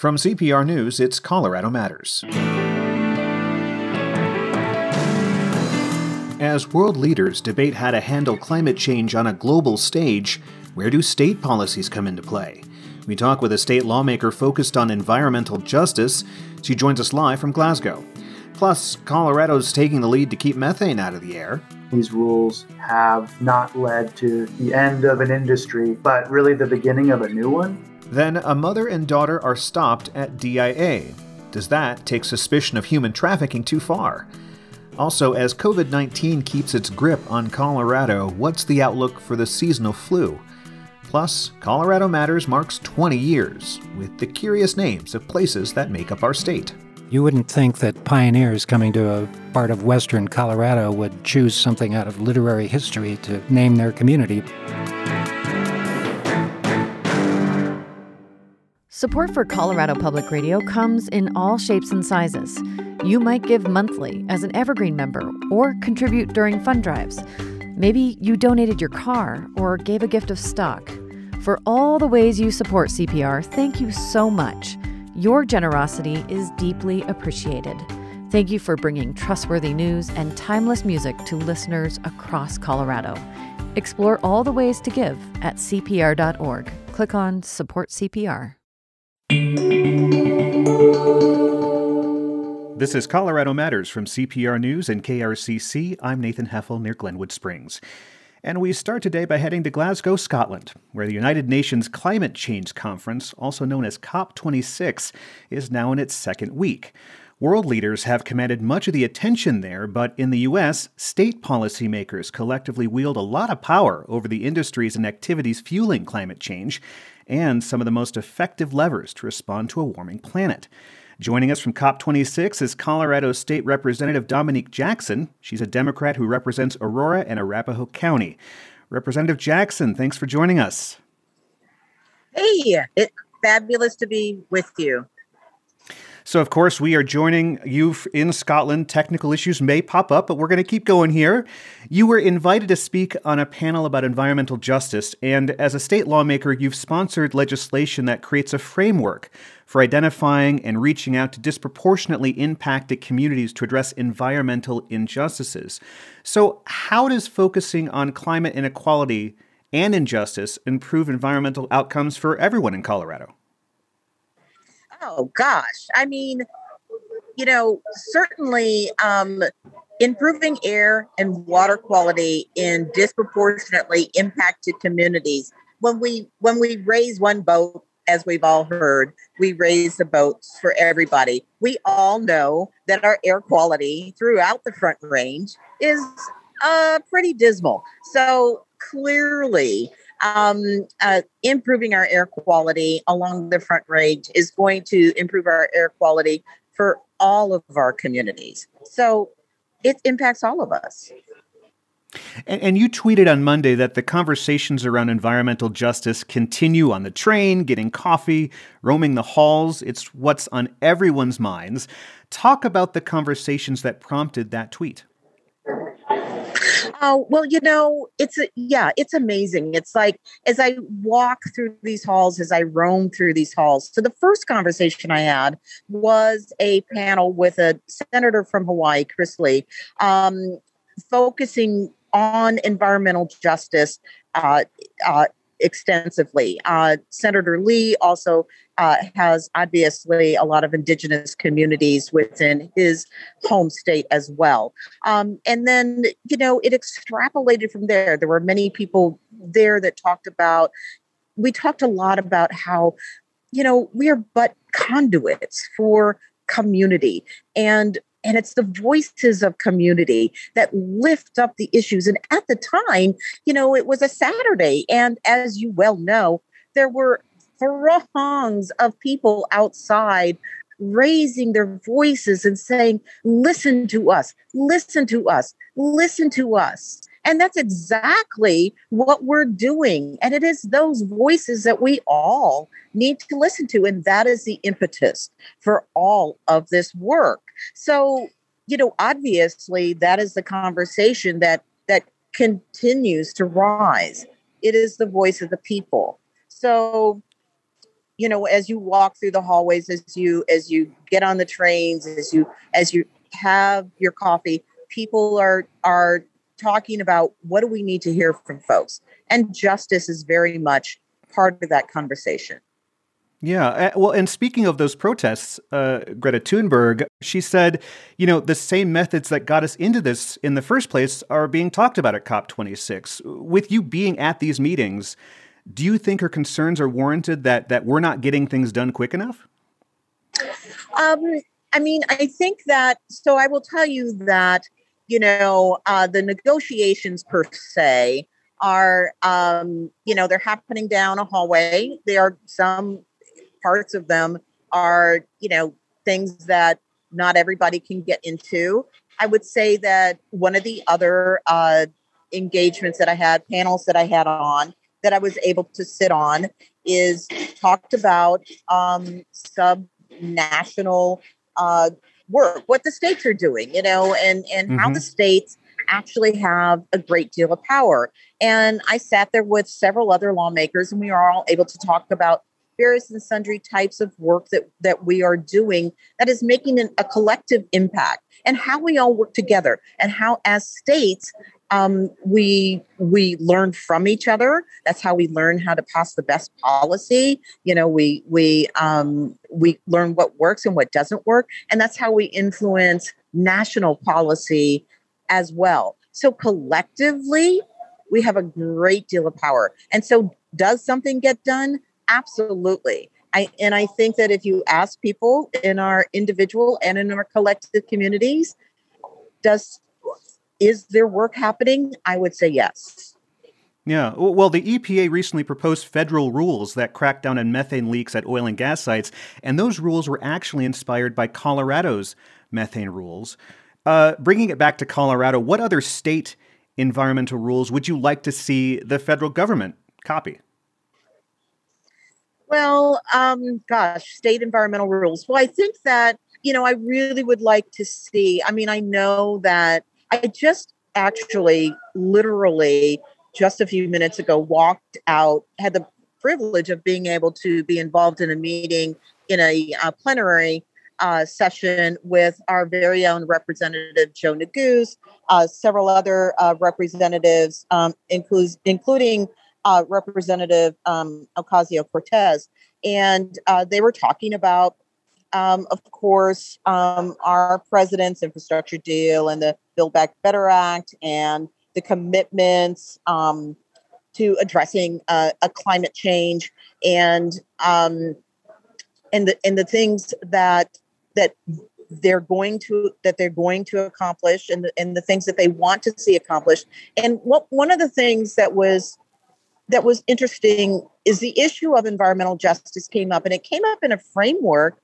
From CPR News, it's Colorado Matters. As world leaders debate how to handle climate change on a global stage, where do state policies come into play? We talk with a state lawmaker focused on environmental justice. She joins us live from Glasgow. Plus, Colorado's taking the lead to keep methane out of the air. These rules have not led to the end of an industry, but really the beginning of a new one. Then, a mother and daughter are stopped at DIA. Does that take suspicion of human trafficking too far? Also, as COVID-19 keeps its grip on Colorado, what's the outlook for the seasonal flu? Plus, Colorado Matters marks 20 years with the curious names of places that make up our state. You wouldn't think that pioneers coming to a part of western Colorado would choose something out of literary history to name their community. Support for Colorado Public Radio comes in all shapes and sizes. You might give monthly as an Evergreen member or contribute during fund drives. Maybe you donated your car or gave a gift of stock. For all the ways you support CPR, thank you so much. Your generosity is deeply appreciated. Thank you for bringing trustworthy news and timeless music to listeners across Colorado. Explore all the ways to give at CPR.org. Click on Support CPR. This is Colorado Matters from CPR News and KRCC. I'm Nathan Heffel near Glenwood Springs. And we start today by heading to Glasgow, Scotland, where the United Nations Climate Change Conference, also known as COP26, is now in its second week. World leaders have commanded much of the attention there, but in the U.S., state policymakers collectively wield a lot of power over the industries and activities fueling climate change and some of the most effective levers to respond to a warming planet. Joining us from COP26 is Colorado State Representative Dominique Jackson. She's a Democrat who represents Aurora and Arapahoe County. Representative Jackson, thanks for joining us. Hey, it's fabulous to be with you. So, of course, we are joining you in Scotland. Technical issues may pop up, but we're going to keep going here. You were invited to speak on a panel about environmental justice, and as a state lawmaker, you've sponsored legislation that creates a framework for identifying and reaching out to disproportionately impacted communities to address environmental injustices. So, how does focusing on climate inequality and injustice improve environmental outcomes for everyone in Colorado? Oh, gosh. I mean, you know, certainly improving air and water quality in disproportionately impacted communities. When we raise one boat, as we've all heard, we raise the boats for everybody. We all know that our air quality throughout the Front Range is pretty dismal. So clearly, improving our air quality along the Front Range is going to improve our air quality for all of our communities. So it impacts all of us. And you tweeted on Monday that the conversations around environmental justice continue on the train, getting coffee, roaming the halls. It's what's on everyone's minds. Talk about the conversations that prompted that tweet. Oh, well, you know, it's amazing. It's like, as I walk through these halls, as I roam through these halls. So the first conversation I had was a panel with a senator from Hawaii, Chris Lee, focusing on environmental justice extensively. Senator Lee also has obviously a lot of indigenous communities within his home state as well. And then, you know, it extrapolated from there. There were many people there that we talked a lot about how, you know, we are but conduits for community, and it's the voices of community that lift up the issues. And at the time, you know, it was a Saturday. And as you well know, there were throngs of people outside raising their voices and saying, listen to us, listen to us, listen to us. And that's exactly what we're doing. And it is those voices that we all need to listen to. And that is the impetus for all of this work. So, you know, obviously, that is the conversation that continues to rise. It is the voice of the people. So, you know, as you walk through the hallways, as you get on the trains, as you have your coffee, people are talking about what do we need to hear from folks. And justice is very much part of that conversation. Yeah. Well, and speaking of those protests, Greta Thunberg, she said, you know, the same methods that got us into this in the first place are being talked about at COP26. With you being at these meetings, do you think her concerns are warranted that we're not getting things done quick enough? I mean, I think that, so I will tell you that, you know, the negotiations per se are, you know, they're happening down a hallway. There are some parts of them are, you know, things that not everybody can get into. I would say that one of the other engagements that I had, panels that I had on, that I was able to sit on, is talked about subnational work, what the states are doing, you know, and mm-hmm. how the states actually have a great deal of power. And I sat there with several other lawmakers, and we are all able to talk about various and sundry types of work that we are doing that is making a collective impact, and how we all work together, and how as states we learn from each other. That's how we learn how to pass the best policy. You know, we learn what works and what doesn't work, and that's how we influence national policy as well. So collectively, we have a great deal of power. And so, does something get done? Absolutely. I think that if you ask people in our individual and in our collective communities, is there work happening? I would say yes. Yeah. Well, the EPA recently proposed federal rules that crack down on methane leaks at oil and gas sites, and those rules were actually inspired by Colorado's methane rules. Bringing it back to Colorado, what other state environmental rules would you like to see the federal government copy? Well, state environmental rules. Well, I think that, you know, I really would like to see, I mean, I know that I just actually literally just a few minutes ago walked out, had the privilege of being able to be involved in a meeting in a plenary session with our very own representative, Joe Neguse, several other representatives, including Representative Ocasio-Cortez. And they were talking about, of course, our president's infrastructure deal and the Build Back Better Act and the commitments to addressing a climate change and the things that they're going to accomplish and the things that they want to see accomplished. And one of the things that was interesting is the issue of environmental justice came up, and it came up in a framework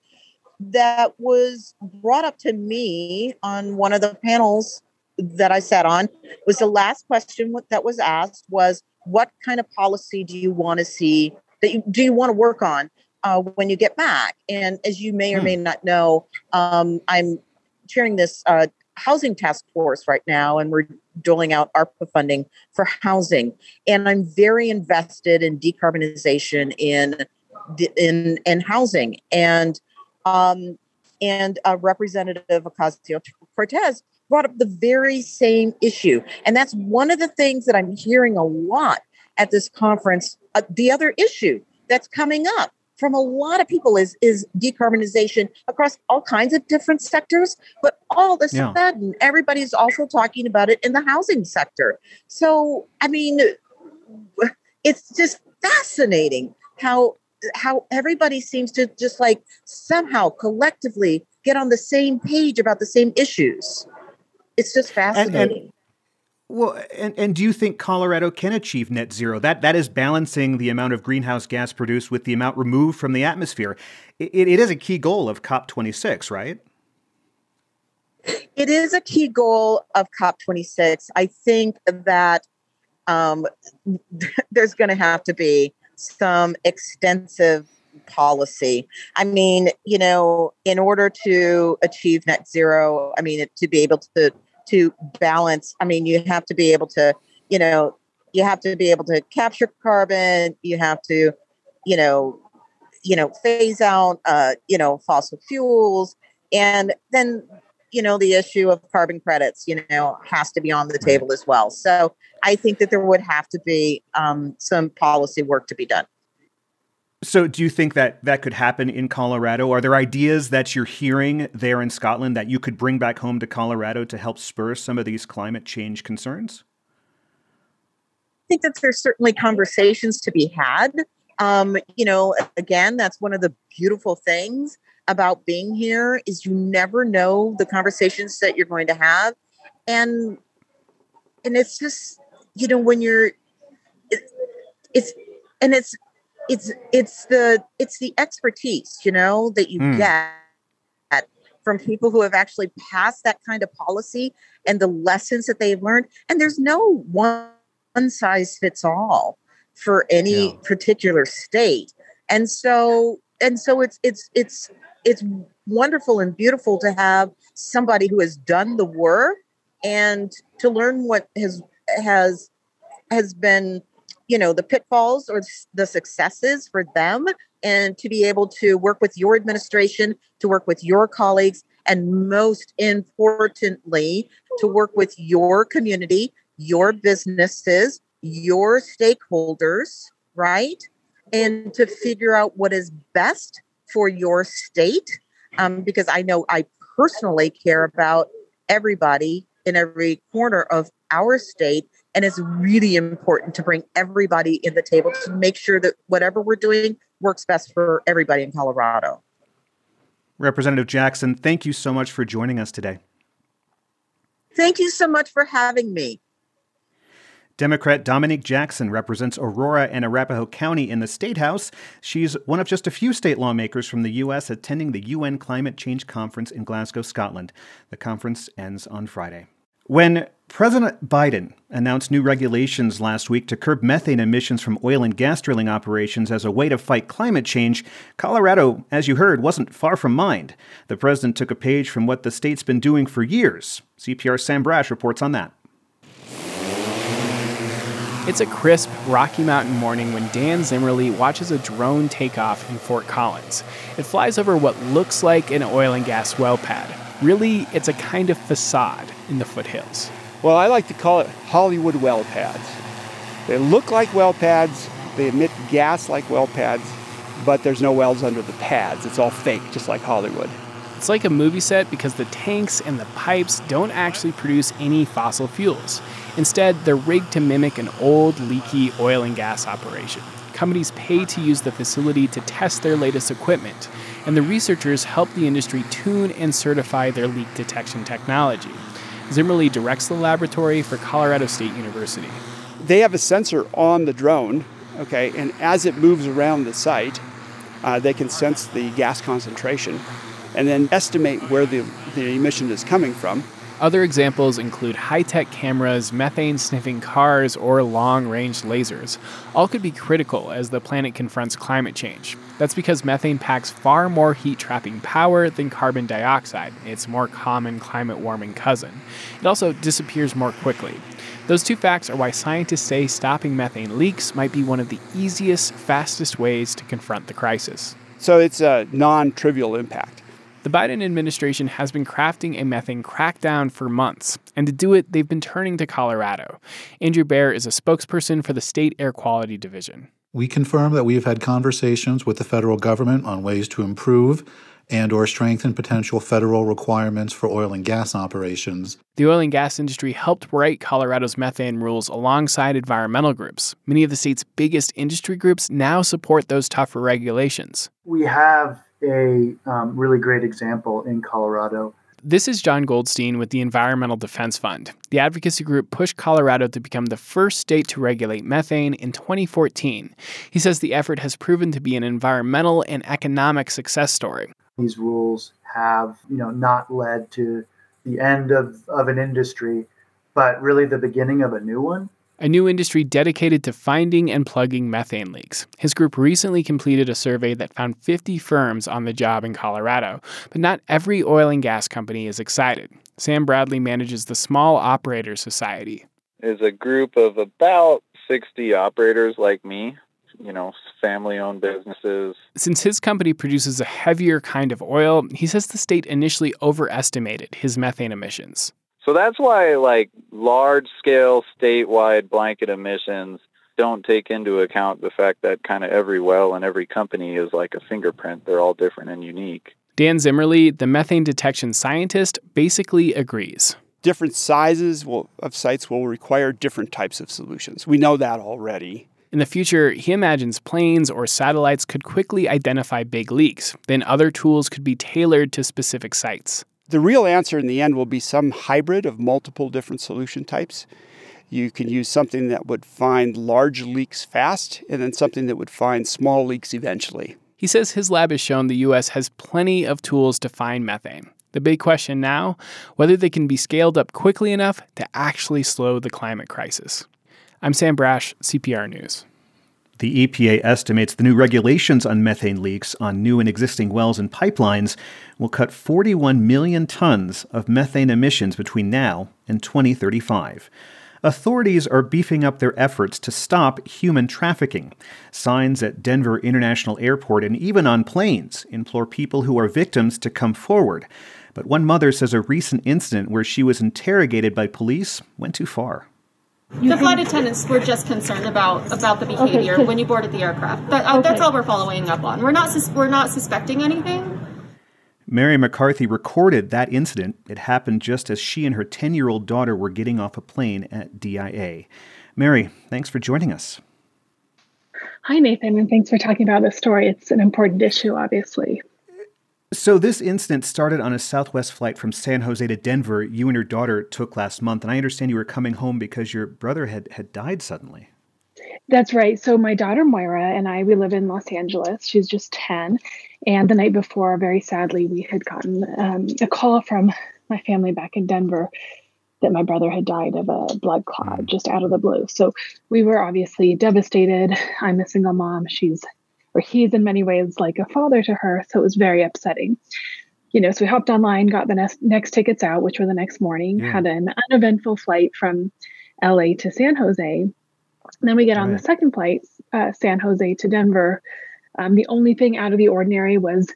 that was brought up to me on one of the panels that I sat on. Was the last question that was asked was, what kind of policy do you want to see, do you want to work on when you get back? And as you may or may not know, I'm chairing this housing task force right now, and we're doling out ARPA funding for housing. And I'm very invested in decarbonization in housing. And Representative Ocasio-Cortez brought up the very same issue. And that's one of the things that I'm hearing a lot at this conference. The other issue that's coming up from a lot of people is decarbonization across all kinds of different sectors, but all this and that, and everybody's also talking about it in the housing sector. So, I mean, it's just fascinating how everybody seems to just like somehow collectively get on the same page about the same issues. It's just fascinating. And do you think Colorado can achieve net zero? That is balancing the amount of greenhouse gas produced with the amount removed from the atmosphere. It is a key goal of COP26, right? It is a key goal of COP26. I think that there's going to have to be some extensive policy. I mean, you know, in order to achieve net zero, I mean, to be able to balance. I mean, you have to be able to capture carbon. You have to, you know, phase out, fossil fuels. And then, the issue of carbon credits, has to be on the table as well. So I think that there would have to be some policy work to be done. So do you think that that could happen in Colorado? Are there ideas that you're hearing there in Scotland that you could bring back home to Colorado to help spur some of these climate change concerns? I think that there's certainly conversations to be had. Again, that's one of the beautiful things about being here is you never know the conversations that you're going to have. And it's just, when you're, it's the expertise, that you get from people who have actually passed that kind of policy and the lessons that they've learned. And there's no one size fits all for any particular state. And so it's wonderful and beautiful to have somebody who has done the work and to learn what has been, the pitfalls or the successes for them, and to be able to work with your administration, to work with your colleagues, and most importantly, to work with your community, your businesses, your stakeholders, right? And to figure out what is best for your state, because I know I personally care about everybody in every corner of our state. And it's really important to bring everybody in the table to make sure that whatever we're doing works best for everybody in Colorado. Representative Jackson, thank you so much for joining us today. Thank you so much for having me. Democrat Dominique Jackson represents Aurora and Arapahoe County in the State House. She's one of just a few state lawmakers from the U.S. attending the UN Climate Change Conference in Glasgow, Scotland. The conference ends on Friday. When President Biden announced new regulations last week to curb methane emissions from oil and gas drilling operations as a way to fight climate change, Colorado, as you heard, wasn't far from mind. The president took a page from what the state's been doing for years. CPR's Sam Brash reports on that. It's a crisp Rocky Mountain morning when Dan Zimmerle watches a drone take off in Fort Collins. It flies over what looks like an oil and gas well pad. Really, it's a kind of facade in the foothills. Well, I like to call it Hollywood well pads. They look like well pads, they emit gas like well pads, but there's no wells under the pads. It's all fake, just like Hollywood. It's like a movie set because the tanks and the pipes don't actually produce any fossil fuels. Instead, they're rigged to mimic an old, leaky oil and gas operation. Companies pay to use the facility to test their latest equipment, and the researchers help the industry tune and certify their leak detection technology. Zimmerle directs the laboratory for Colorado State University. They have a sensor on the drone, and as it moves around the site, they can sense the gas concentration and then estimate where the emission is coming from. Other examples include high-tech cameras, methane-sniffing cars, or long-range lasers. All could be critical as the planet confronts climate change. That's because methane packs far more heat-trapping power than carbon dioxide, its more common climate-warming cousin. It also disappears more quickly. Those two facts are why scientists say stopping methane leaks might be one of the easiest, fastest ways to confront the crisis. So it's a non-trivial impact. The Biden administration has been crafting a methane crackdown for months, and to do it, they've been turning to Colorado. Andrew Baer is a spokesperson for the State Air Quality Division. We confirm that we have had conversations with the federal government on ways to improve and or strengthen potential federal requirements for oil and gas operations. The oil and gas industry helped write Colorado's methane rules alongside environmental groups. Many of the state's biggest industry groups now support those tougher regulations. We have a really great example in Colorado. This is John Goldstein with the Environmental Defense Fund. The advocacy group pushed Colorado to become the first state to regulate methane in 2014. He says the effort has proven to be an environmental and economic success story. These rules have, not led to the end of an industry, but really the beginning of a new one. A new industry dedicated to finding and plugging methane leaks. His group recently completed a survey that found 50 firms on the job in Colorado, but not every oil and gas company is excited. Sam Bradley manages the Small Operator Society. It's a group of about 60 operators like me you know, family-owned businesses. Since his company produces a heavier kind of oil, he says the state initially overestimated his methane emissions. So that's why, like, large-scale, statewide blanket emissions don't take into account the fact that kind of every well and every company is like a fingerprint. They're all different and unique. Dan Zimmerle, the methane detection scientist, basically agrees. Different sizes of sites will require different types of solutions. We know that already. In the future, he imagines planes or satellites could quickly identify big leaks. Then other tools could be tailored to specific sites. The real answer in the end will be some hybrid of multiple different solution types. You can use something that would find large leaks fast and then something that would find small leaks eventually. He says his lab has shown the U.S. has plenty of tools to find methane. The big question now, whether they can be scaled up quickly enough to actually slow the climate crisis. I'm Sam Brash, CPR News. The EPA estimates the new regulations on methane leaks on new and existing wells and pipelines will cut 41 million tons of methane emissions between now and 2035. Authorities are beefing up their efforts to stop human trafficking. Signs at Denver International Airport and even on planes implore people who are victims to come forward. But one mother says a recent incident where she was interrogated by police went too far. The flight attendants were just concerned about the behavior when you boarded the aircraft. That's all we're following up on. We're not suspecting anything. Mary McCarthy recorded that incident. It happened just as she and her 10-year-old daughter were getting off a plane at DIA. Mary, thanks for joining us. Hi, Nathan, and thanks for talking about this story. It's an important issue, obviously. So this incident started on a Southwest flight from San Jose to Denver you and your daughter took last month, and I understand you were coming home because your brother had died suddenly. That's right. So my daughter, Moira, and I, we live in Los Angeles. She's just 10. And the night before, very sadly, we had gotten a call from my family back in Denver that my brother had died of a blood clot just out of the blue. So we were obviously devastated. I'm a single mom. He's in many ways like a father to her. So it was very upsetting. You know, so we hopped online, got the next tickets out, which were the next morning, had an uneventful flight from LA to San Jose. And then we get on the second flight, San Jose to Denver. The only thing out of the ordinary was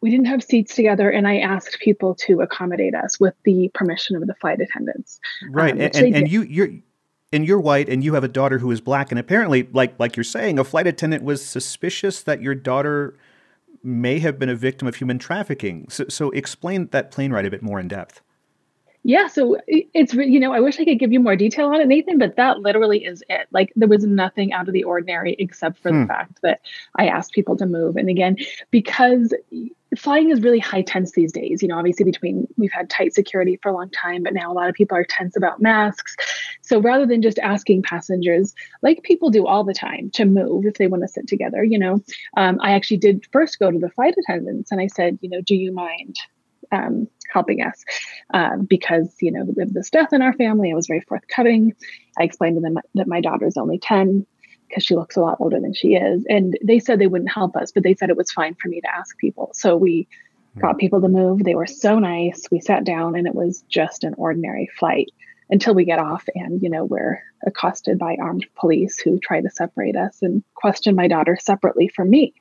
we didn't have seats together, and I asked people to accommodate us with the permission of the flight attendants. Right, you're white, and you have a daughter who is black, and apparently, like you're saying, a flight attendant was suspicious that your daughter may have been a victim of human trafficking. So explain that plane ride a bit more in depth. Yeah, so it's, you know, I wish I could give you more detail on it, Nathan, but that literally is it. Like, there was nothing out of the ordinary except for the fact that I asked people to move. And again, because flying is really high tense these days, you know, obviously we've had tight security for a long time, but now a lot of people are tense about masks. So rather than just asking passengers, like people do all the time, to move if they want to sit together, you know, I actually did first go to the flight attendants and I said, you know, do you mind helping us because, you know, of this death in our family. I was very forthcoming. I explained to them that my daughter's only 10 because she looks a lot older than she is. And they said they wouldn't help us, but they said it was fine for me to ask people. So we got people to move. They were so nice. We sat down and it was just an ordinary flight until we get off and, you know, we're accosted by armed police who try to separate us and question my daughter separately from me.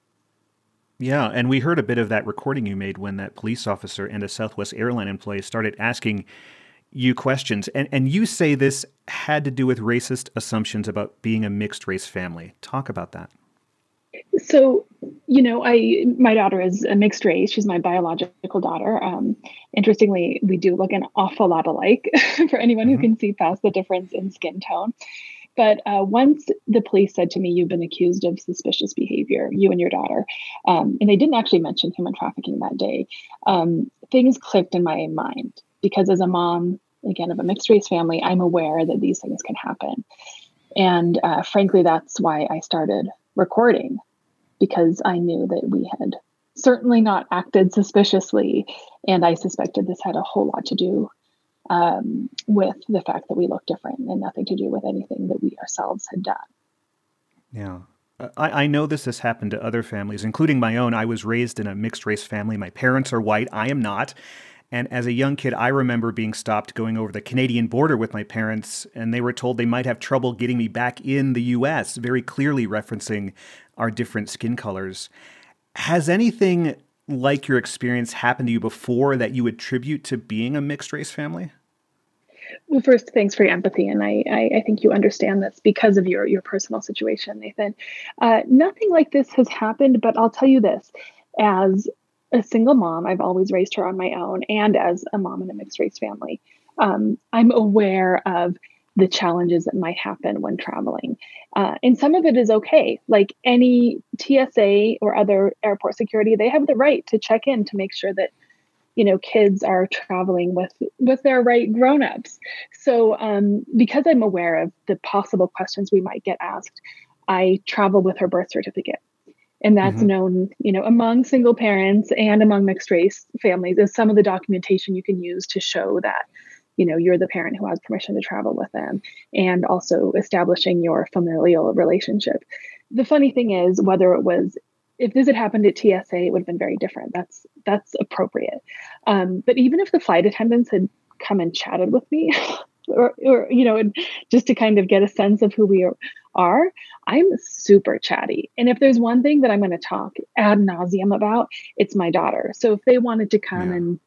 Yeah, and we heard a bit of that recording you made when that police officer and a Southwest airline employee started asking you questions. And you say this had to do with racist assumptions about being a mixed-race family. Talk about that. So, you know, my daughter is a mixed race. She's my biological daughter. Interestingly, we do look an awful lot alike for anyone who can see past the difference in skin tone. But once the police said to me, you've been accused of suspicious behavior, you and your daughter, and they didn't actually mention human trafficking that day, things clicked in my mind. Because as a mom, again, of a mixed race family, I'm aware that these things can happen. And frankly, that's why I started recording, because I knew that we had certainly not acted suspiciously. And I suspected this had a whole lot to do with the fact that we look different and nothing to do with anything that we ourselves had done. Yeah. I know this has happened to other families, including my own. I was raised in a mixed race family. My parents are white. I am not. And as a young kid, I remember being stopped going over the Canadian border with my parents, and they were told they might have trouble getting me back in the U.S., very clearly referencing our different skin colors. Has anything like your experience happened to you before that you attribute to being a mixed-race family? Well, first, thanks for your empathy. And I think you understand this because of your personal situation, Nathan. Nothing like this has happened, but I'll tell you this. As a single mom, I've always raised her on my own, and as a mom in a mixed race family, I'm aware of the challenges that might happen when traveling. And some of it is okay. Like any TSA or other airport security, they have the right to check in to make sure that, you know, kids are traveling with their right grown-ups. So because I'm aware of the possible questions we might get asked, I travel with her birth certificate. And that's known, you know, among single parents and among mixed race families as some of the documentation you can use to show that, you know, you're the parent who has permission to travel with them, and also establishing your familial relationship. The funny thing is, whether it was, if this had happened at TSA, it would have been very different. That's appropriate. But even if the flight attendants had come and chatted with me, or you know, just to kind of get a sense of who we are, I'm super chatty. And if there's one thing that I'm going to talk ad nauseum about, it's my daughter. So if they wanted to come and,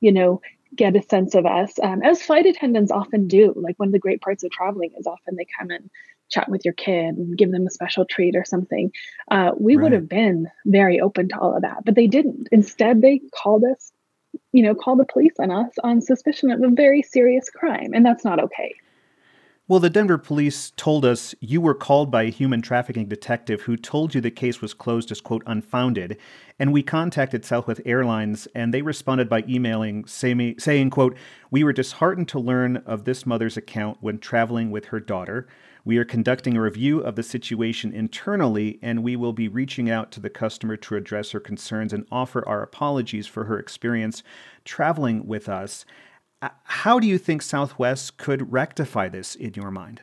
you know, get a sense of us, as flight attendants often do, like one of the great parts of traveling is often they come and chat with your kid and give them a special treat or something. We would have been very open to all of that, but they didn't. Instead, they called us, you know, called the police on us on suspicion of a very serious crime. And that's not okay. Well, the Denver police told us you were called by a human trafficking detective who told you the case was closed as, quote, unfounded. And we contacted Southwest Airlines, and they responded by emailing saying, quote, we were disheartened to learn of this mother's account when traveling with her daughter. We are conducting a review of the situation internally, and we will be reaching out to the customer to address her concerns and offer our apologies for her experience traveling with us. How do you think Southwest could rectify this in your mind?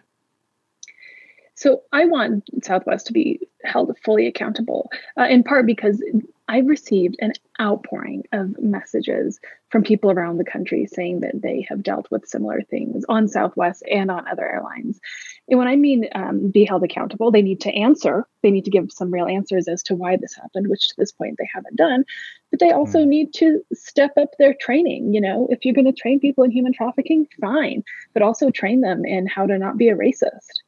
So I want Southwest to be held fully accountable, in part because I've received an outpouring of messages from people around the country saying that they have dealt with similar things on Southwest and on other airlines. And when I mean be held accountable, they need to answer. They need to give some real answers as to why this happened, which to this point they haven't done. But they also need to step up their training. You know, if you're going to train people in human trafficking, fine, but also train them in how to not be a racist.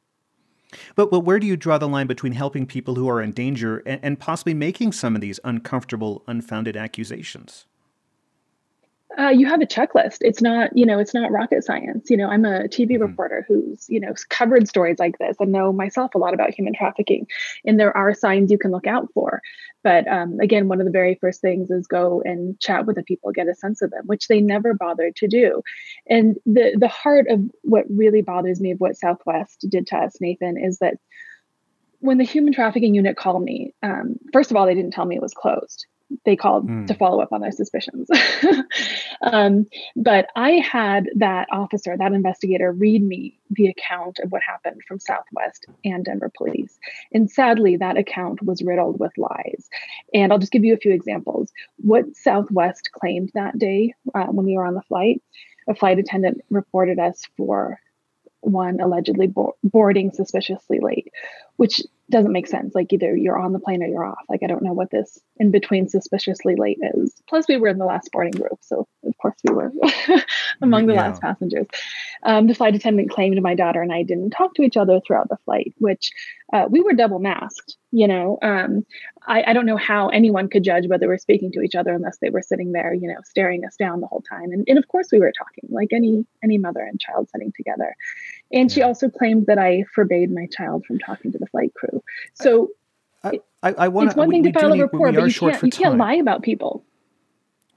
But where do you draw the line between helping people who are in danger and possibly making some of these uncomfortable, unfounded accusations? You have a checklist. It's not, you know, it's not rocket science. You know, I'm a TV reporter who's, you know, covered stories like this and know myself a lot about human trafficking. And there are signs you can look out for. But again, one of the very first things is go and chat with the people, get a sense of them, which they never bothered to do. And the heart of what really bothers me of what Southwest did to us, Nathan, is that when the human trafficking unit called me, first of all, they didn't tell me it was closed. They called to follow up on their suspicions. But I had that officer, that investigator, read me the account of what happened from Southwest and Denver police. And sadly, that account was riddled with lies. And I'll just give you a few examples. What Southwest claimed that day when we were on the flight, a flight attendant reported us for one allegedly boarding suspiciously late, which doesn't make sense. Like either you're on the plane or you're off. Like, I don't know what this in between suspiciously late is. Plus we were in the last boarding group. So of course we were among the last passengers. The flight attendant claimed my daughter and I didn't talk to each other throughout the flight, which we were double masked, you know. I don't know how anyone could judge whether we're speaking to each other unless they were sitting there, you know, staring us down the whole time. And of course we were talking like any mother and child sitting together. And she also claimed that I forbade my child from talking to the flight crew. So I want it's one thing to file a report, but you can't lie about people.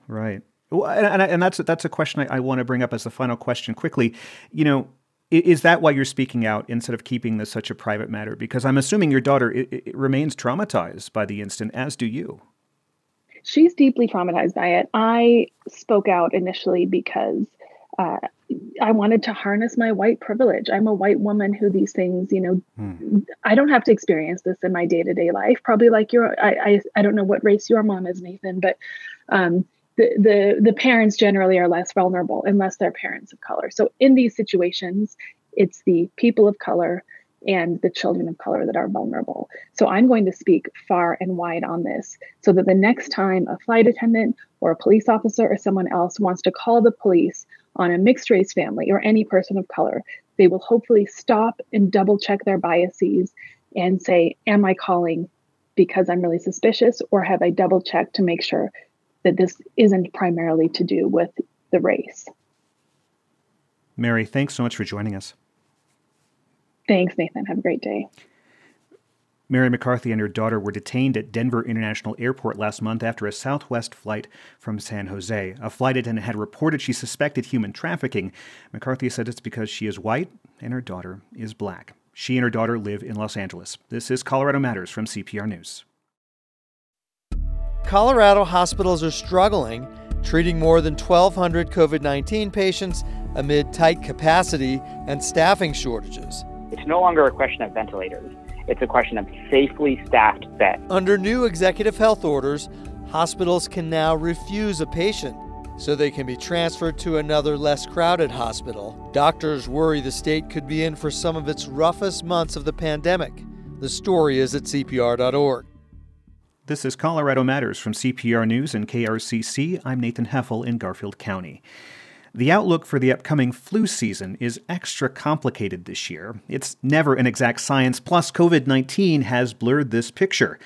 Right. Well, and that's a question I want to bring up as the final question quickly. You know, is that why you're speaking out instead of keeping this such a private matter? Because I'm assuming your daughter it remains traumatized by the incident, as do you. She's deeply traumatized by it. I spoke out initially because I wanted to harness my white privilege. I'm a white woman who these things, you know, I don't have to experience this in my day-to-day life, probably like your, I don't know what race your mom is, Nathan, but the parents generally are less vulnerable unless they're parents of color. So in these situations, it's the people of color and the children of color that are vulnerable. So I'm going to speak far and wide on this so that the next time a flight attendant or a police officer or someone else wants to call the police on a mixed race family or any person of color, they will hopefully stop and double check their biases and say, am I calling because I'm really suspicious, or have I double checked to make sure that this isn't primarily to do with the race? Mary, thanks so much for joining us. Thanks, Nathan. Have a great day. Mary McCarthy and her daughter were detained at Denver International Airport last month after a Southwest flight from San Jose. A flight attendant had reported she suspected human trafficking. McCarthy said it's because she is white and her daughter is black. She and her daughter live in Los Angeles. This is Colorado Matters from CPR News. Colorado hospitals are struggling, treating more than 1,200 COVID-19 patients amid tight capacity and staffing shortages. It's no longer a question of ventilators. It's a question of safely staffed beds. Under new executive health orders, hospitals can now refuse a patient so they can be transferred to another less crowded hospital. Doctors worry the state could be in for some of its roughest months of the pandemic. The story is at CPR.org. This is Colorado Matters from CPR News and KRCC. I'm Nathan Heffel in Garfield County. The outlook for the upcoming flu season is extra complicated this year. It's never an exact science, plus COVID-19 has blurred this picture.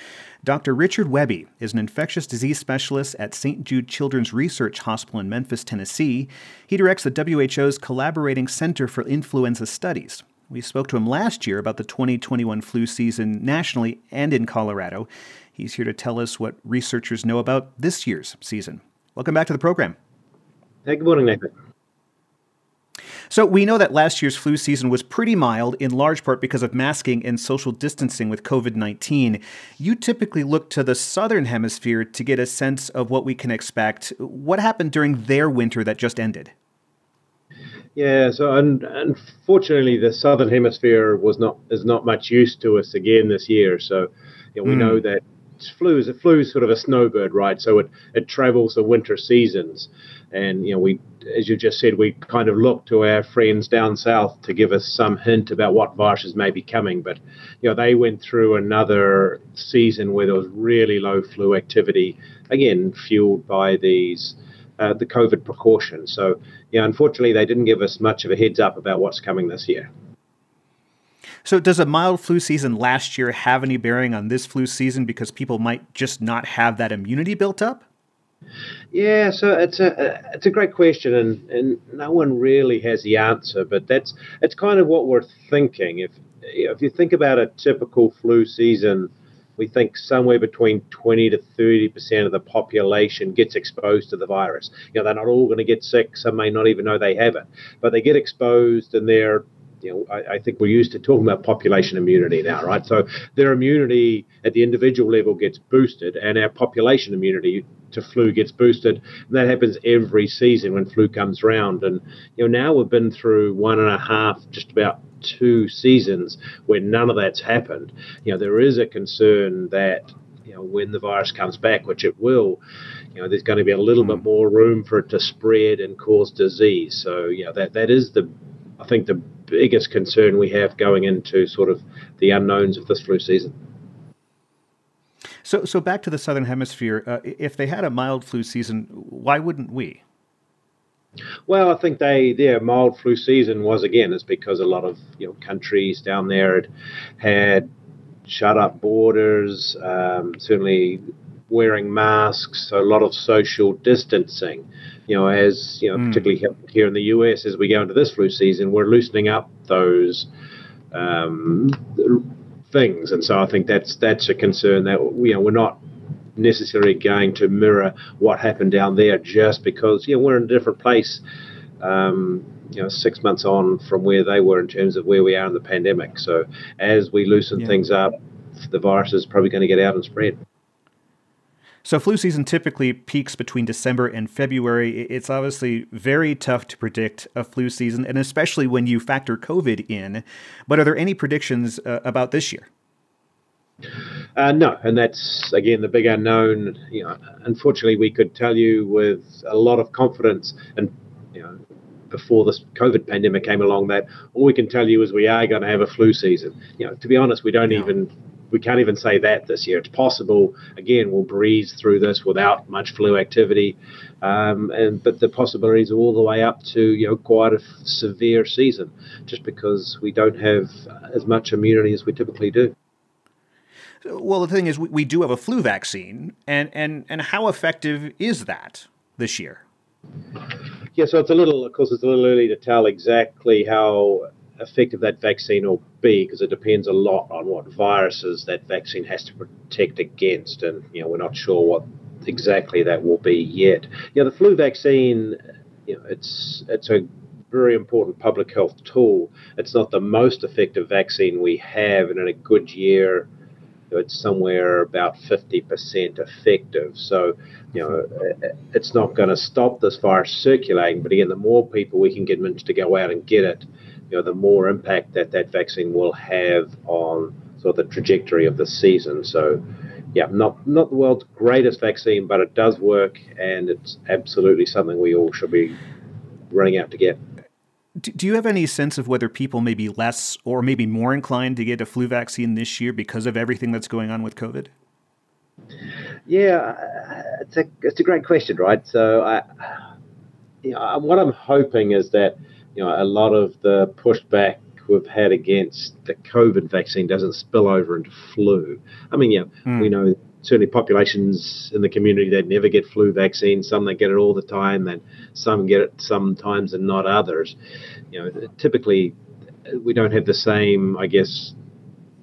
Dr. Richard Webby is an infectious disease specialist at St. Jude Children's Research Hospital in Memphis, Tennessee. He directs the WHO's Collaborating Center for Influenza Studies. We spoke to him last year about the 2021 flu season nationally and in Colorado. He's here to tell us what researchers know about this year's season. Welcome back to the program. Hey, good morning, Nathan. So we know that last year's flu season was pretty mild, in large part because of masking and social distancing with COVID-19. You typically look to the southern hemisphere to get a sense of what we can expect. What happened during their winter that just ended? Yeah, so unfortunately, the southern hemisphere is not much use to us again this year. So we know that flu is sort of a snowbird, right? So it travels the winter seasons. And, we, as you just said, we kind of look to our friends down south to give us some hint about what viruses may be coming. But, they went through another season where there was really low flu activity, again, fueled by these the COVID precautions. So, unfortunately, they didn't give us much of a heads up about what's coming this year. So does a mild flu season last year have any bearing on this flu season because people might just not have that immunity built up? Yeah, so it's a great question, and no one really has the answer, but it's kind of what we're thinking. If you think about a typical flu season, we think somewhere between 20 to 30% of the population gets exposed to the virus. They're not all going to get sick. Some may not even know they have it, but they get exposed and they're I think we're used to talking about population immunity now, right? So their immunity at the individual level gets boosted, and our population immunity to flu gets boosted. And that happens every season when flu comes round. And now we've been through 1.5, just about 2 seasons where none of that's happened. There is a concern that when the virus comes back, which it will, there's going to be a little bit more room for it to spread and cause disease. So that is the biggest concern we have going into sort of the unknowns of this flu season. So back to the southern hemisphere, if they had a mild flu season, why wouldn't we? Well, I think their mild flu season was, again, it's because a lot of countries down there had shut up borders, certainly wearing masks, so a lot of social distancing. Particularly here in the US, as we go into this flu season, we're loosening up those things. And so I think that's a concern that we're not necessarily going to mirror what happened down there just because we're in a different place, 6 months on from where they were in terms of where we are in the pandemic. So as we loosen things up, the virus is probably going to get out and spread. So flu season typically peaks between December and February. It's obviously very tough to predict a flu season, and especially when you factor COVID in. But are there any predictions about this year? No, and that's, again, the big unknown. You know, unfortunately, we could tell you with a lot of confidence, and you know, before this COVID pandemic came along, that all we can tell you is we are going to have a flu season. You know, to be honest, we don't even, we can't even say that this year. It's possible, again, we'll breeze through this without much flu activity, but the possibilities are all the way up to, you know, quite a severe season, just because we don't have as much immunity as we typically do. Well, the thing is, we do have a flu vaccine, and how effective is that this year? Yeah, so it's a little, of course, it's a little early to tell exactly how effective that vaccine will be, because it depends a lot on what viruses that vaccine has to protect against, and you know, we're not sure what exactly that will be yet. Yeah, the flu vaccine, you know, it's a very important public health tool. It's not the most effective vaccine we have, and in a good year, it's somewhere about 50% effective. So, you know, it's not going to stop this virus circulating. But again, the more people we can get to go out and get it, you know, the more impact that that vaccine will have on sort of the trajectory of the season. So, yeah, not the world's greatest vaccine, but it does work, and it's absolutely something we all should be running out to get. Do you have any sense of whether people may be less or maybe more inclined to get a flu vaccine this year because of everything that's going on with COVID? Yeah, it's a great question, right? So, you know, what I'm hoping is that, you know, a lot of the pushback we've had against the COVID vaccine doesn't spill over into flu. I mean, yeah, we know certainly populations in the community that never get flu vaccines, some that get it all the time, and some get it sometimes and not others. You know, typically we don't have the same, I guess,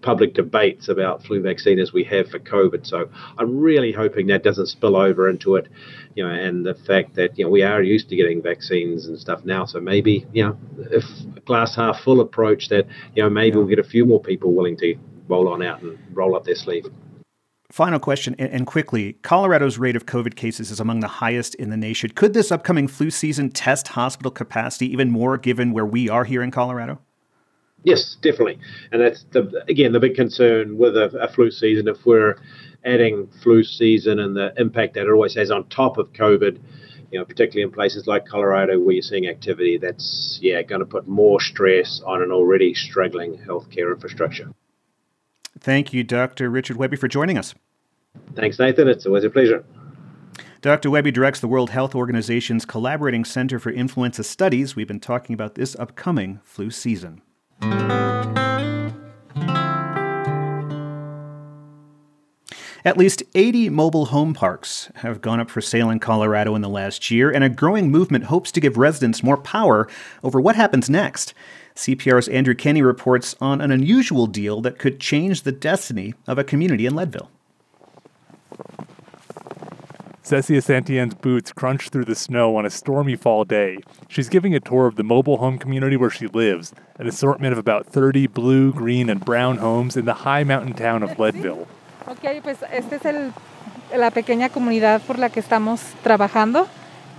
public debates about flu vaccine as we have for COVID. So I'm really hoping that doesn't spill over into it, you know, and the fact that, you know, we are used to getting vaccines and stuff now. So maybe, you know, if a glass half full approach, that, you know, maybe we'll get a few more people willing to roll on out and roll up their sleeve. Final question, and quickly, Colorado's rate of COVID cases is among the highest in the nation. Could this upcoming flu season test hospital capacity even more, given where we are here in Colorado? Yes, definitely. And that's, the big concern with a flu season. If we're adding flu season and the impact that it always has on top of COVID, you know, particularly in places like Colorado where you're seeing activity, that's, yeah, going to put more stress on an already struggling healthcare infrastructure. Thank you, Dr. Richard Webby, for joining us. Thanks, Nathan. It's always a pleasure. Dr. Webby directs the World Health Organization's Collaborating Center for Influenza Studies. We've been talking about this upcoming flu season. At least 80 mobile home parks have gone up for sale in Colorado in the last year, and a growing movement hopes to give residents more power over what happens next. CPR's Andrew Kenny reports on an unusual deal that could change the destiny of a community in Leadville. Cecia Santillan's boots crunch through the snow on a stormy fall day. She's giving a tour of the mobile home community where she lives, an assortment of about 30 blue, green, and brown homes in the high mountain town of Leadville. Okay, pues este es la pequeña comunidad por la que estamos trabajando.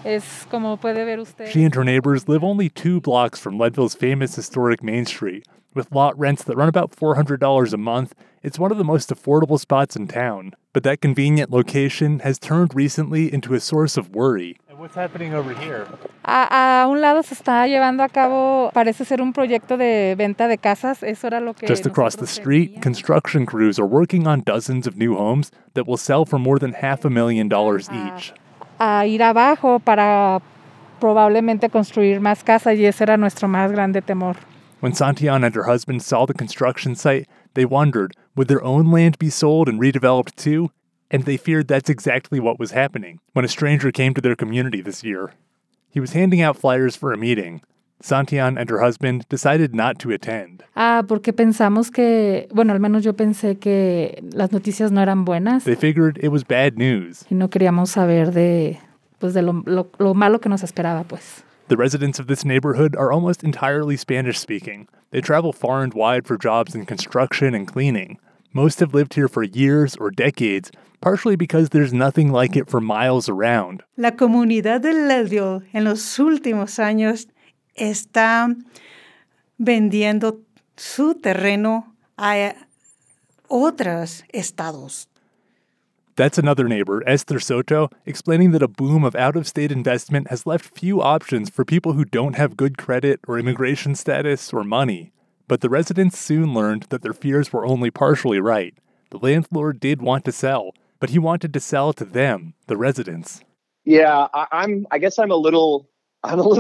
She and her neighbors live only 2 blocks from Leadville's famous historic Main Street. With lot rents that run about $400 a month, it's one of the most affordable spots in town. But that convenient location has turned recently into a source of worry. And what's happening over here? Just across the street, construction crews are working on dozens of new homes that will sell for more than $500,000 each. When Santillan and her husband saw the construction site, they wondered, would their own land be sold and redeveloped too? And they feared that's exactly what was happening when a stranger came to their community this year. He was handing out flyers for a meeting. Santillan and her husband decided not to attend. They figured it was bad news. The residents of this neighborhood are almost entirely Spanish-speaking. They travel far and wide for jobs in construction and cleaning. Most have lived here for years or decades, partially because there's nothing like it for miles around. La comunidad de Leadville en los últimos años está vendiendo su terreno a otros estados. That's another neighbor, Esther Soto, explaining that a boom of out-of-state investment has left few options for people who don't have good credit or immigration status or money. But the residents soon learned that their fears were only partially right. The landlord did want to sell, but he wanted to sell to them, the residents. Yeah, I guess I'm a little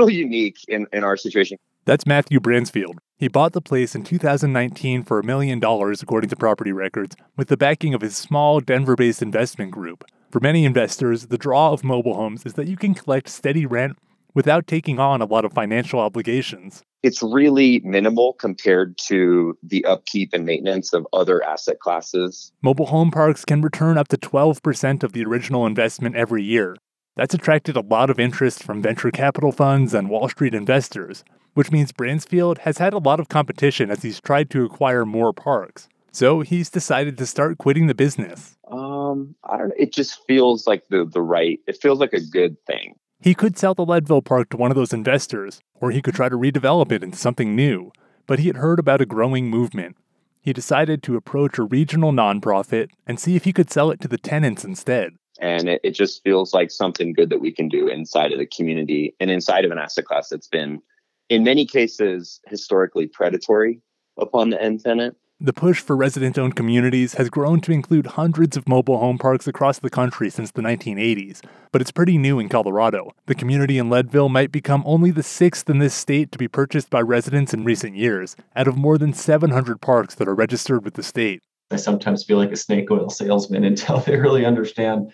unique in our situation. That's Matthew Bransfield. He bought the place in 2019 for $1 million, according to property records, with the backing of his small Denver-based investment group. For many investors, the draw of mobile homes is that you can collect steady rent without taking on a lot of financial obligations. It's really minimal compared to the upkeep and maintenance of other asset classes. Mobile home parks can return up to 12% of the original investment every year. That's attracted a lot of interest from venture capital funds and Wall Street investors, which means Bransfield has had a lot of competition as he's tried to acquire more parks. So he's decided to start quitting the business. I don't know. It just feels like the right, it feels like a good thing. He could sell the Leadville Park to one of those investors, or he could try to redevelop it into something new. But he had heard about a growing movement. He decided to approach a regional nonprofit and see if he could sell it to the tenants instead. And it just feels like something good that we can do inside of the community and inside of an asset class that's been, in many cases, historically predatory upon the end tenant. The push for resident-owned communities has grown to include hundreds of mobile home parks across the country since the 1980s, but it's pretty new in Colorado. The community in Leadville might become only the sixth in this state to be purchased by residents in recent years, out of more than 700 parks that are registered with the state. I sometimes feel like a snake oil salesman until they really understand,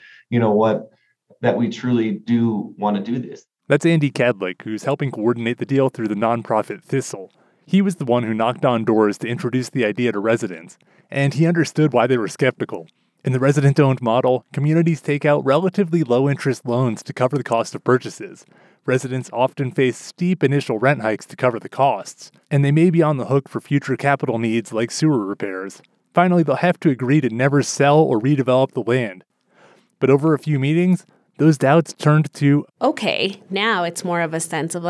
that we truly do want to do this. That's Andy Kadlick, who's helping coordinate the deal through the nonprofit Thistle. He was the one who knocked on doors to introduce the idea to residents, and he understood why they were skeptical. In the resident-owned model, communities take out relatively low-interest loans to cover the cost of purchases. Residents often face steep initial rent hikes to cover the costs, and they may be on the hook for future capital needs like sewer repairs. Finally, they'll have to agree to never sell or redevelop the land. But over a few meetings, those doubts turned to, okay, now it's more of a sense of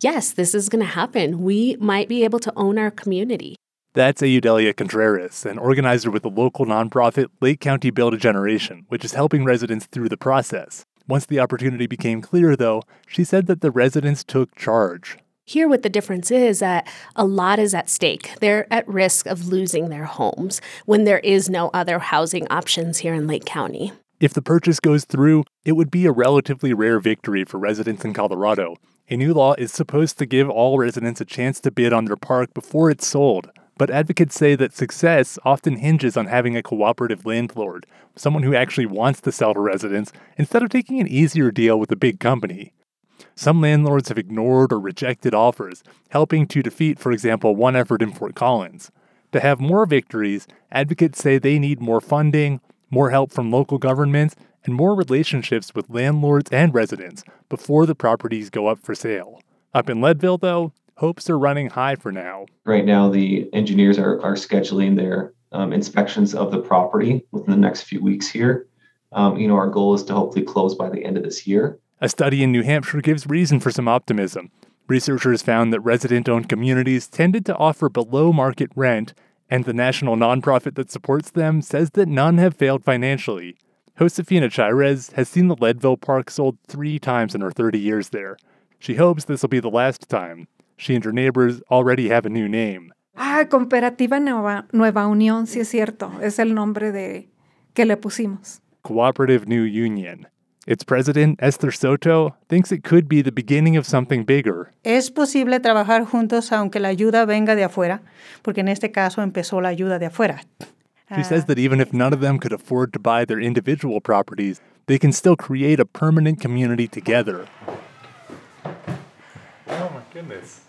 yes, this is going to happen. We might be able to own our community. That's Eudelia Contreras, an organizer with the local nonprofit Lake County Build a Generation, which is helping residents through the process. Once the opportunity became clear, though, she said that the residents took charge. Here, what the difference is that a lot is at stake. They're at risk of losing their homes when there is no other housing options here in Lake County. If the purchase goes through, it would be a relatively rare victory for residents in Colorado. A new law is supposed to give all residents a chance to bid on their park before it's sold, but advocates say that success often hinges on having a cooperative landlord, someone who actually wants to sell to residents, instead of taking an easier deal with a big company. Some landlords have ignored or rejected offers, helping to defeat, for example, one effort in Fort Collins. To have more victories, advocates say they need more funding, more help from local governments, and more relationships with landlords and residents before the properties go up for sale. Up in Leadville, though, hopes are running high for now. Right now, the engineers are scheduling their inspections of the property within the next few weeks here. Our goal is to hopefully close by the end of this year. A study in New Hampshire gives reason for some optimism. Researchers found that resident-owned communities tended to offer below-market rent, and the national nonprofit that supports them says that none have failed financially. Josefina Chirez has seen the Leadville Park sold 3 times in her 30 years there. She hopes this will be the last time. She and her neighbors already have a new name. Cooperativa Nueva Unión, sí es cierto. Es el nombre que le pusimos. Cooperative New Union. Its president, Esther Soto, thinks it could be the beginning of something bigger. Es posible trabajar juntos aunque la ayuda venga de afuera, porque en este caso empezó la ayuda de afuera. She says that even if none of them could afford to buy their individual properties, they can still create a permanent community together. Oh my goodness.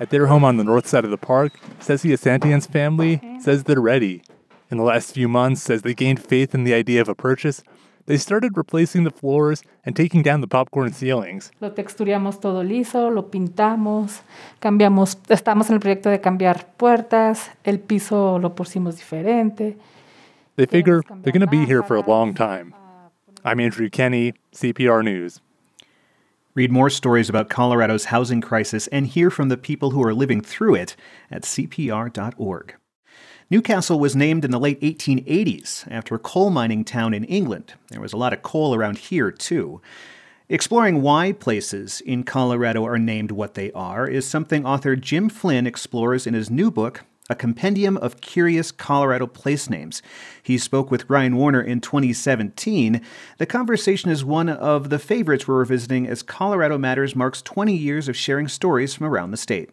At their home on the north side of the park, Cecilia Santillan's family says they're ready. In the last few months, as they gained faith in the idea of a purchase, they started replacing the floors and taking down the popcorn ceilings. Lo textureamos todo liso, lo pintamos, cambiamos, estamos en el proyecto de cambiar puertas, el piso lo pusimos diferente. They figure they're going to be here for a long time. I'm Andrew Kenny, CPR News. Read more stories about Colorado's housing crisis and hear from the people who are living through it at CPR.org. Newcastle was named in the late 1880s after a coal mining town in England. There was a lot of coal around here, too. Exploring why places in Colorado are named what they are is something author Jim Flynn explores in his new book, A Compendium of Curious Colorado Place Names. He spoke with Ryan Warner in 2017. The conversation is one of the favorites we're revisiting as Colorado Matters marks 20 years of sharing stories from around the state.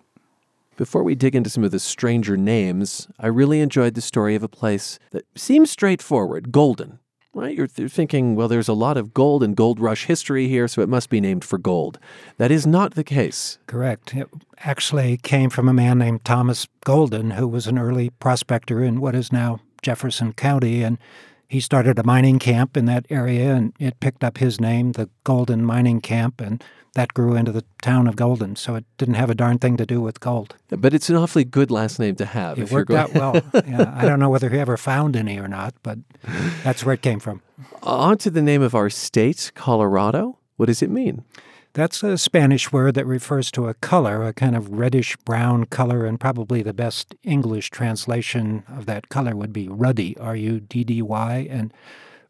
Before we dig into some of the stranger names, I really enjoyed the story of a place that seems straightforward, Golden. Right? You're thinking, well, there's a lot of gold and gold rush history here, so it must be named for gold. That is not the case. Correct. It actually came from a man named Thomas Golden, who was an early prospector in what is now Jefferson County, and he started a mining camp in that area, and it picked up his name, the Golden Mining Camp, and that grew into the town of Golden, so it didn't have a darn thing to do with gold. But it's an awfully good last name to have. It worked out well. Yeah, I don't know whether he ever found any or not, but that's where it came from. On to the name of our state, Colorado. What does it mean? That's a Spanish word that refers to a color, a kind of reddish-brown color, and probably the best English translation of that color would be ruddy, R-U-D-D-Y. And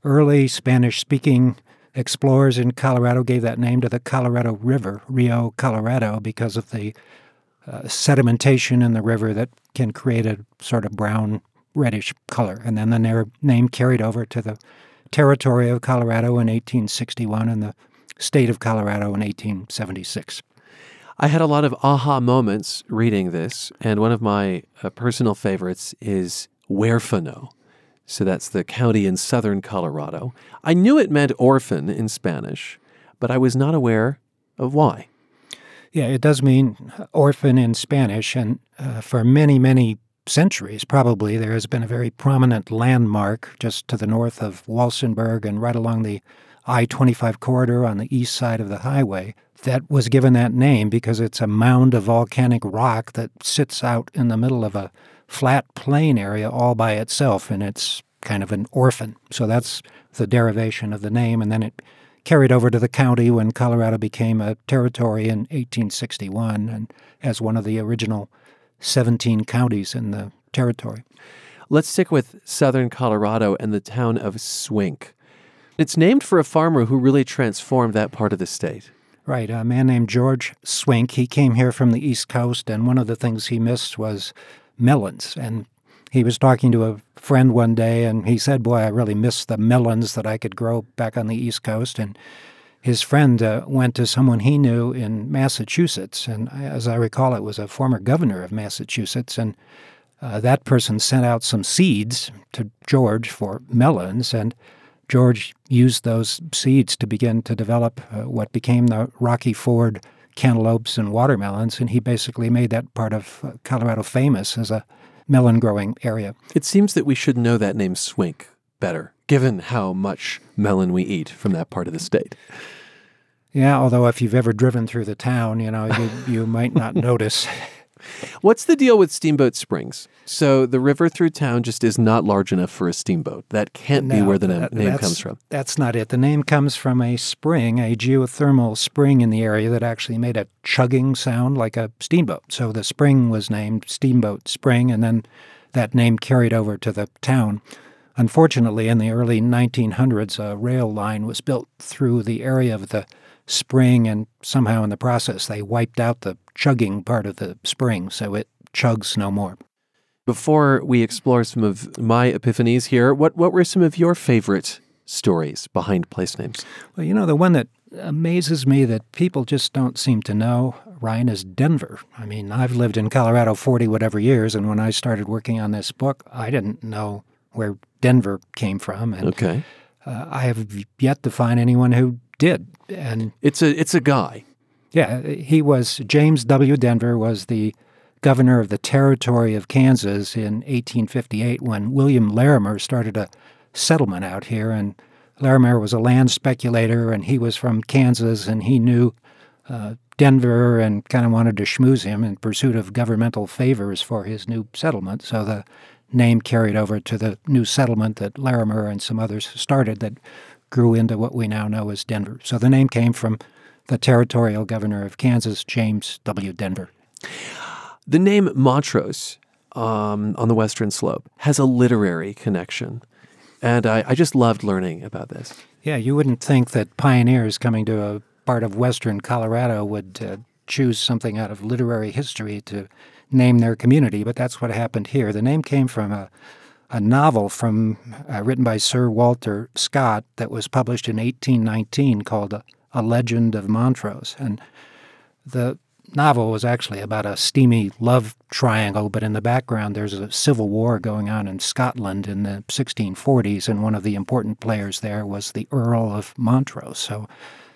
early Spanish-speaking explorers in Colorado gave that name to the Colorado River, Rio Colorado, because of the sedimentation in the river that can create a sort of brown, reddish color. And then the name carried over to the territory of Colorado in 1861 and the state of Colorado in 1876. I had a lot of aha moments reading this, and one of my personal favorites is huérfano. So that's the county in southern Colorado. I knew it meant orphan in Spanish, but I was not aware of why. Yeah, it does mean orphan in Spanish, and for many, many centuries probably there has been a very prominent landmark just to the north of Walsenburg and right along the I-25 corridor on the east side of the highway that was given that name because it's a mound of volcanic rock that sits out in the middle of a flat plain area all by itself, and it's kind of an orphan. So that's the derivation of the name, and then it carried over to the county when Colorado became a territory in 1861 and as one of the original 17 counties in the territory. Let's stick with southern Colorado and the town of Swink. It's named for a farmer who really transformed that part of the state. Right. A man named George Swink. He came here from the East Coast, and one of the things he missed was melons. And he was talking to a friend one day, and he said, boy, I really miss the melons that I could grow back on the East Coast. And his friend went to someone he knew in Massachusetts. And as I recall, it was a former governor of Massachusetts. And that person sent out some seeds to George for melons. And George used those seeds to begin to develop what became the Rocky Ford cantaloupes and watermelons, and he basically made that part of Colorado famous as a melon-growing area. It seems that we should know that name Swink better, given how much melon we eat from that part of the state. Yeah, although if you've ever driven through the town, you might not notice. What's the deal with Steamboat Springs? So the river through town just is not large enough for a steamboat. That can't be where the name comes from. That's not it. The name comes from a spring, a geothermal spring in the area that actually made a chugging sound like a steamboat. So the spring was named Steamboat Spring, and then that name carried over to the town. Unfortunately, in the early 1900s, a rail line was built through the area of the spring, and somehow in the process they wiped out the chugging part of the spring, so it chugs no more. Before we explore some of my epiphanies here, what were some of your favorite stories behind place names? Well, the one that amazes me that people just don't seem to know, Ryan, is Denver. I mean, I've lived in Colorado 40-whatever years, and when I started working on this book, I didn't know where Denver came from. And, okay. I have yet to find anyone who did. And it's a guy. Yeah, he was James W. Denver was the governor of the territory of Kansas in 1858 when William Larimer started a settlement out here, and Larimer was a land speculator, and he was from Kansas, and he knew Denver and kind of wanted to schmooze him in pursuit of governmental favors for his new settlement. So the name carried over to the new settlement that Larimer and some others started that grew into what we now know as Denver. So the name came from the territorial governor of Kansas, James W. Denver. The name Montrose on the Western Slope has a literary connection. And I just loved learning about this. Yeah, you wouldn't think that pioneers coming to a part of Western Colorado would choose something out of literary history to name their community, but that's what happened here. The name came from a novel from written by Sir Walter Scott that was published in 1819 called A Legend of Montrose. And the novel was actually about a steamy love triangle, but in the background there's a civil war going on in Scotland in the 1640s, and one of the important players there was the Earl of Montrose. So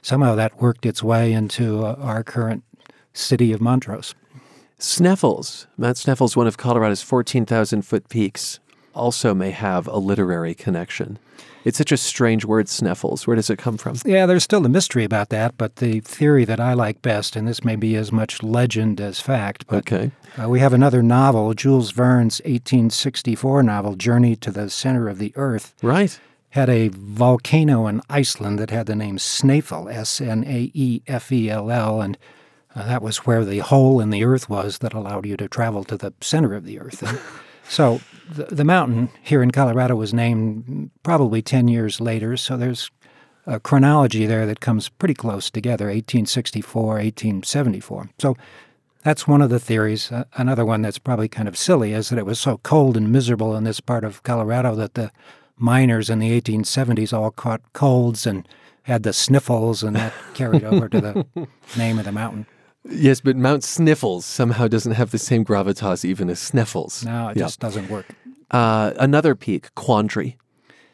somehow that worked its way into our current city of Montrose. Sneffels, Mount Sneffels, one of Colorado's 14,000-foot peaks, also may have a literary connection. It's such a strange word, Sneffels. Where does it come from? Yeah, there's still a mystery about that, but the theory that I like best, and this may be as much legend as fact, but we have another novel, Jules Verne's 1864 novel, Journey to the Center of the Earth. Right. Had a volcano in Iceland that had the name Snæfell, S-N-A-E-F-E-L-L, and that was where the hole in the earth was that allowed you to travel to the center of the earth. And so the mountain here in Colorado was named probably 10 years later, so there's a chronology there that comes pretty close together, 1864, 1874. So that's one of the theories. Another one that's probably kind of silly is that it was so cold and miserable in this part of Colorado that the miners in the 1870s all caught colds and had the sniffles, and that carried over to the name of the mountain. Yes, but Mount Sneffels somehow doesn't have the same gravitas even as Sneffels. No, it just doesn't work. Another peak, Quandary.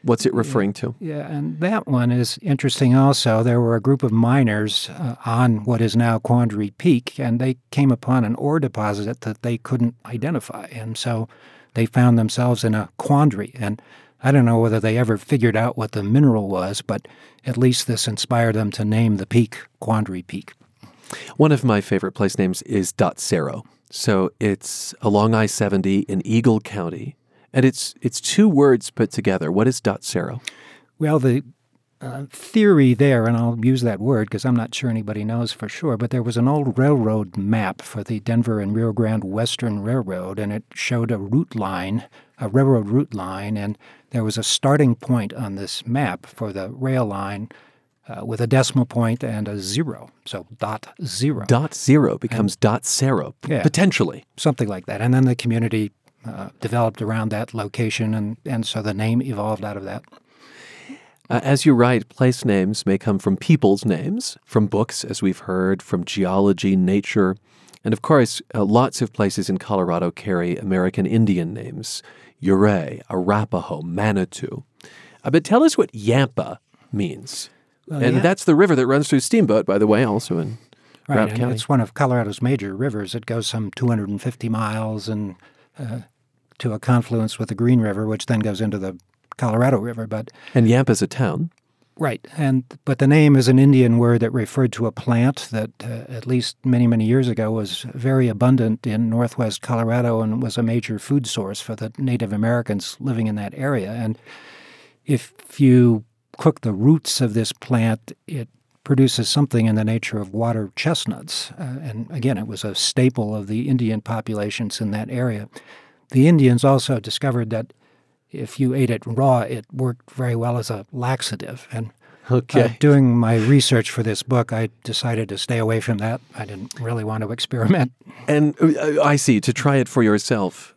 What's it referring to? Yeah, and that one is interesting also. There were a group of miners on what is now Quandary Peak, and they came upon an ore deposit that they couldn't identify. And so they found themselves in a quandary. And I don't know whether they ever figured out what the mineral was, but at least this inspired them to name the peak Quandary Peak. One of my favorite place names is Dotsero. So it's along I-70 in Eagle County. And it's two words put together. What is Dotsero? Well, the theory there, and I'll use that word because I'm not sure anybody knows for sure, but there was an old railroad map for the Denver and Rio Grande Western Railroad, and it showed a route line, a railroad route line, and there was a starting point on this map for the rail line with a decimal point and a zero, so .0. .0 becomes Dotsero, potentially. Something like that. And then the community developed around that location, and so the name evolved out of that. As you write, place names may come from people's names, from books, as we've heard, from geology, nature. And of course, lots of places in Colorado carry American Indian names, Ouray, Arapahoe, Manitou. But tell us what Yampa means. That's the river that runs through Steamboat, by the way, also in Arapahoe County. It's one of Colorado's major rivers. It goes some 250 miles and to a confluence with the Green River, which then goes into the Colorado River. And Yampa's a town. Right. But the name is an Indian word that referred to a plant that at least many, many years ago was very abundant in northwest Colorado and was a major food source for the Native Americans living in that area. And if you cook the roots of this plant, it produces something in the nature of water chestnuts. And again, it was a staple of the Indian populations in that area. The Indians also discovered that if you ate it raw, it worked very well as a laxative. And doing my research for this book, I decided to stay away from that. I didn't really want to experiment. And I see, to try it for yourself.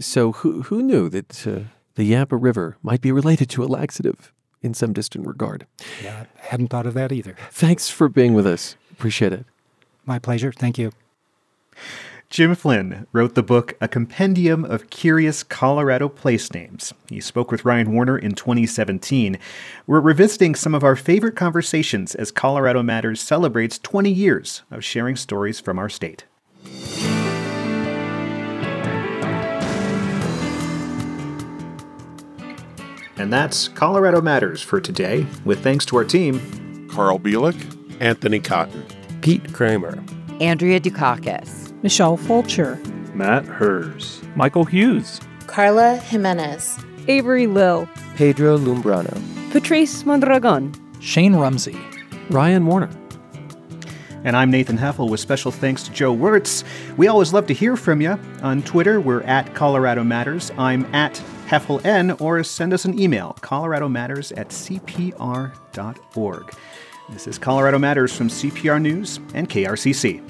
So who knew that the Yampa River might be related to a laxative in some distant regard? Yeah, I hadn't thought of that either. Thanks for being with us. Appreciate it. My pleasure. Thank you. Jim Flynn wrote the book A Compendium of Curious Colorado Place Names. He spoke with Ryan Warner in 2017. We're revisiting some of our favorite conversations as Colorado Matters celebrates 20 years of sharing stories from our state. And that's Colorado Matters for today, with thanks to our team, Carl Bielek, Anthony Cotton, Pete Kramer, Andrea Dukakis, Michelle Fulcher, Matt Hers, Michael Hughes, Carla Jimenez, Avery Lill, Pedro Lumbrano, Patrice Mondragon, Shane Rumsey, Ryan Warner. And I'm Nathan Heffel with special thanks to Joe Wertz. We always love to hear from you. On Twitter, we're at Colorado Matters. I'm at Heffel N, or send us an email, coloradomatters@cpr.org. This is Colorado Matters from CPR News and KRCC.